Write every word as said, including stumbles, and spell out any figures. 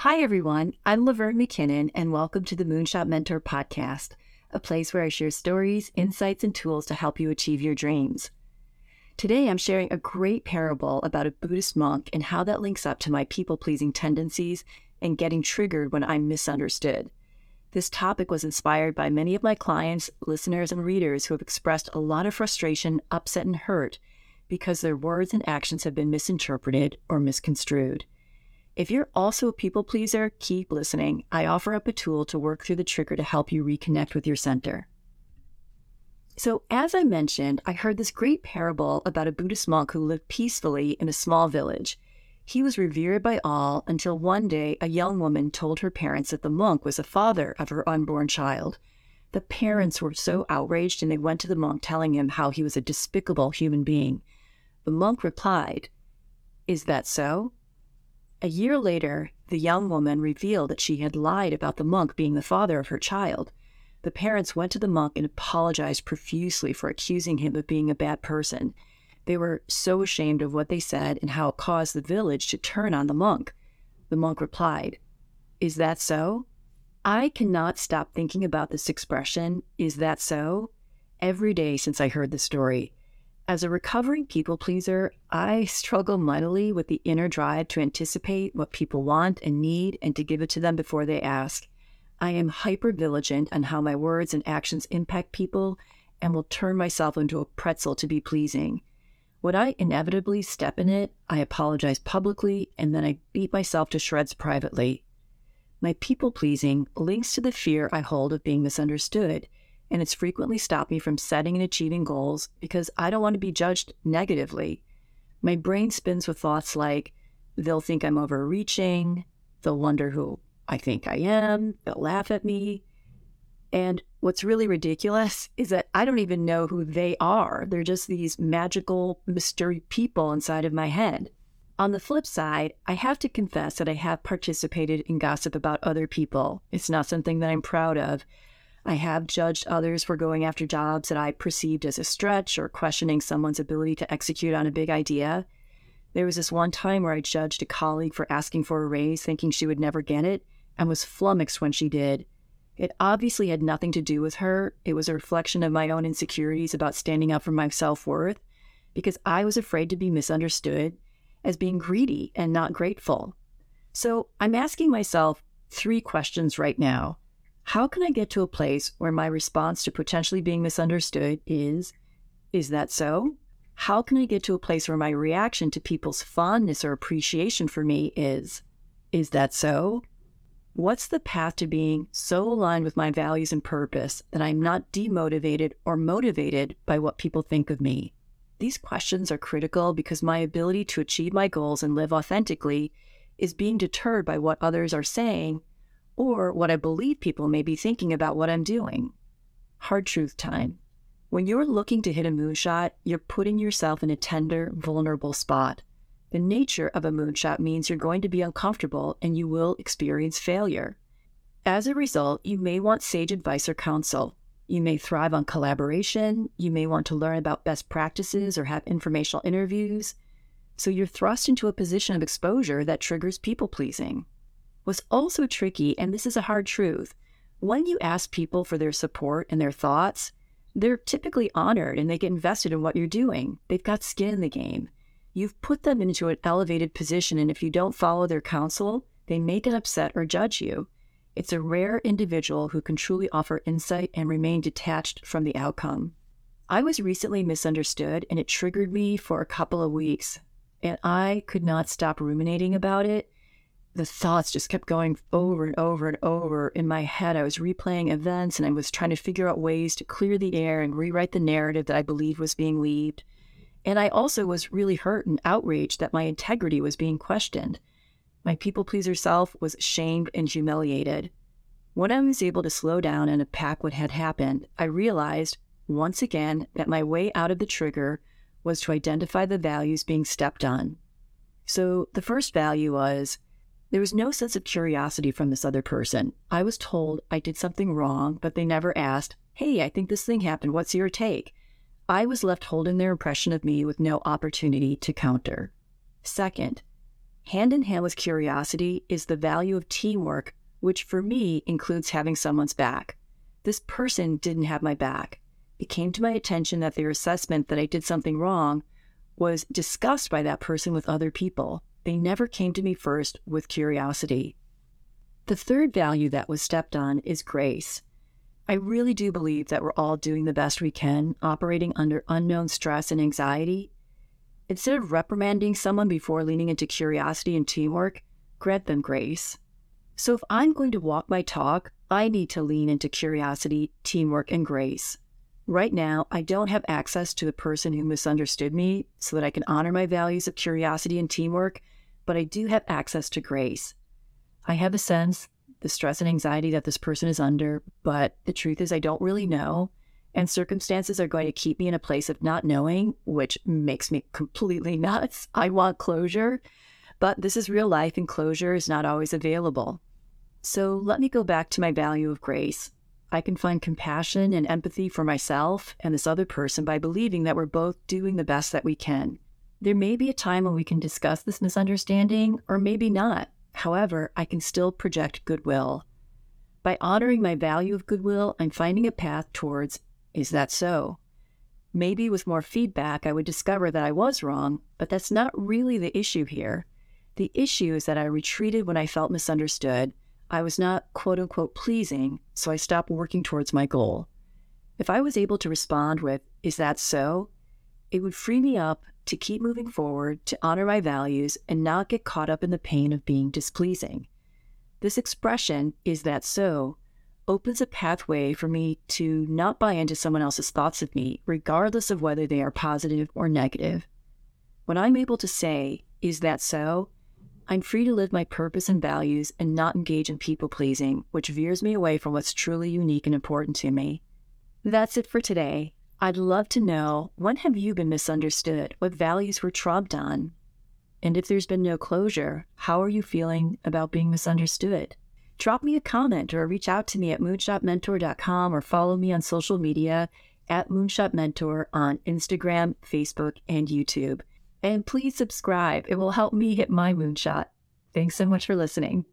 Hi, everyone. I'm Laverne McKinnon, and welcome to the Moonshot Mentor Podcast, a place where I share stories, insights, and tools to help you achieve your dreams. Today, I'm sharing a great parable about a Buddhist monk and how that links up to my people-pleasing tendencies and getting triggered when I'm misunderstood. This topic was inspired by many of my clients, listeners, and readers who have expressed a lot of frustration, upset, and hurt because their words and actions have been misinterpreted or misconstrued. If you're also a people pleaser, keep listening. I offer up a tool to work through the trigger to help you reconnect with your center. So, as I mentioned, I heard this great parable about a Buddhist monk who lived peacefully in a small village. He was revered by all until one day a young woman told her parents that the monk was the father of her unborn child. The parents were so outraged, and they went to the monk telling him how he was a despicable human being. The monk replied, "Is that so?" A year later, the young woman revealed that she had lied about the monk being the father of her child. The parents went to the monk and apologized profusely for accusing him of being a bad person. They were so ashamed of what they said and how it caused the village to turn on the monk. The monk replied, "Is that so?" I cannot stop thinking about this expression, "Is that so?" every day since I heard the story. As a recovering people pleaser, I struggle mightily with the inner drive to anticipate what people want and need and to give it to them before they ask. I am hyper-vigilant on how my words and actions impact people and will turn myself into a pretzel to be pleasing. When I inevitably step in it, I apologize publicly and then I beat myself to shreds privately. My people-pleasing links to the fear I hold of being misunderstood, and it's frequently stopped me from setting and achieving goals because I don't want to be judged negatively. My brain spins with thoughts like, they'll think I'm overreaching, they'll wonder who I think I am, they'll laugh at me. And what's really ridiculous is that I don't even know who they are. They're just these magical, mystery people inside of my head. On the flip side, I have to confess that I have participated in gossip about other people. It's not something that I'm proud of. I have judged others for going after jobs that I perceived as a stretch or questioning someone's ability to execute on a big idea. There was this one time where I judged a colleague for asking for a raise, thinking she would never get it, and was flummoxed when she did. It obviously had nothing to do with her. It was a reflection of my own insecurities about standing up for my self-worth, because I was afraid to be misunderstood as being greedy and not grateful. So I'm asking myself three questions right now. How can I get to a place where my response to potentially being misunderstood is, "Is that so?" How can I get to a place where my reaction to people's fondness or appreciation for me is, "Is that so?" What's the path to being so aligned with my values and purpose that I'm not demotivated or motivated by what people think of me? These questions are critical because my ability to achieve my goals and live authentically is being deterred by what others are saying or what I believe people may be thinking about what I'm doing. Hard truth time. When you're looking to hit a moonshot, you're putting yourself in a tender, vulnerable spot. The nature of a moonshot means you're going to be uncomfortable and you will experience failure. As a result, you may want sage advice or counsel. You may thrive on collaboration. You may want to learn about best practices or have informational interviews. So you're thrust into a position of exposure that triggers people-pleasing. What's also tricky, and this is a hard truth, when you ask people for their support and their thoughts, they're typically honored and they get invested in what you're doing. They've got skin in the game. You've put them into an elevated position, and if you don't follow their counsel, they may get upset or judge you. It's a rare individual who can truly offer insight and remain detached from the outcome. I was recently misunderstood, and it triggered me for a couple of weeks, and I could not stop ruminating about it. The thoughts just kept going over and over and over. In my head, I was replaying events and I was trying to figure out ways to clear the air and rewrite the narrative that I believed was being weaved. And I also was really hurt and outraged that my integrity was being questioned. My people-pleaser self was ashamed and humiliated. When I was able to slow down and unpack what had happened, I realized, once again, that my way out of the trigger was to identify the values being stepped on. So the first value was, there was no sense of curiosity from this other person. I was told I did something wrong, but they never asked, "Hey, I think this thing happened. What's your take?" I was left holding their impression of me with no opportunity to counter. Second, Hand in hand with curiosity is the value of teamwork, which for me includes having someone's back. This person didn't have my back. It came to my attention that their assessment that I did something wrong was discussed by that person with other people. They never came to me first with curiosity. The third value that was stepped on is grace. I really do believe that we're all doing the best we can, operating under unknown stress and anxiety. Instead of reprimanding someone before leaning into curiosity and teamwork, grant them grace. So if I'm going to walk my talk, I need to lean into curiosity, teamwork, and grace. Right now, I don't have access to the person who misunderstood me so that I can honor my values of curiosity and teamwork, but I do have access to grace. I have a sense, the stress and anxiety that this person is under, but the truth is I don't really know, and circumstances are going to keep me in a place of not knowing, which makes me completely nuts. I want closure, but this is real life and closure is not always available. So let me go back to my value of grace. I can find compassion and empathy for myself and this other person by believing that we're both doing the best that we can. There may be a time when we can discuss this misunderstanding, or maybe not. However, I can still project goodwill. By honoring my value of goodwill, I'm finding a path towards, is that so? Maybe with more feedback, I would discover that I was wrong, but that's not really the issue here. The issue is that I retreated when I felt misunderstood. I was not quote-unquote pleasing, so I stopped working towards my goal. If I was able to respond with, is that so? It would free me up to keep moving forward, to honor my values, and not get caught up in the pain of being displeasing. This expression, is that so, opens a pathway for me to not buy into someone else's thoughts of me, regardless of whether they are positive or negative. When I'm able to say, is that so? I'm free to live my purpose and values and not engage in people-pleasing, which veers me away from what's truly unique and important to me. That's it for today. I'd love to know, when have you been misunderstood? What values were trumped on? And if there's been no closure, how are you feeling about being misunderstood? Drop me a comment or reach out to me at moonshot mentor dot com or follow me on social media at Moonshot Mentor on Instagram, Facebook, and YouTube. And please subscribe. It will help me hit my moonshot. Thanks so much for listening.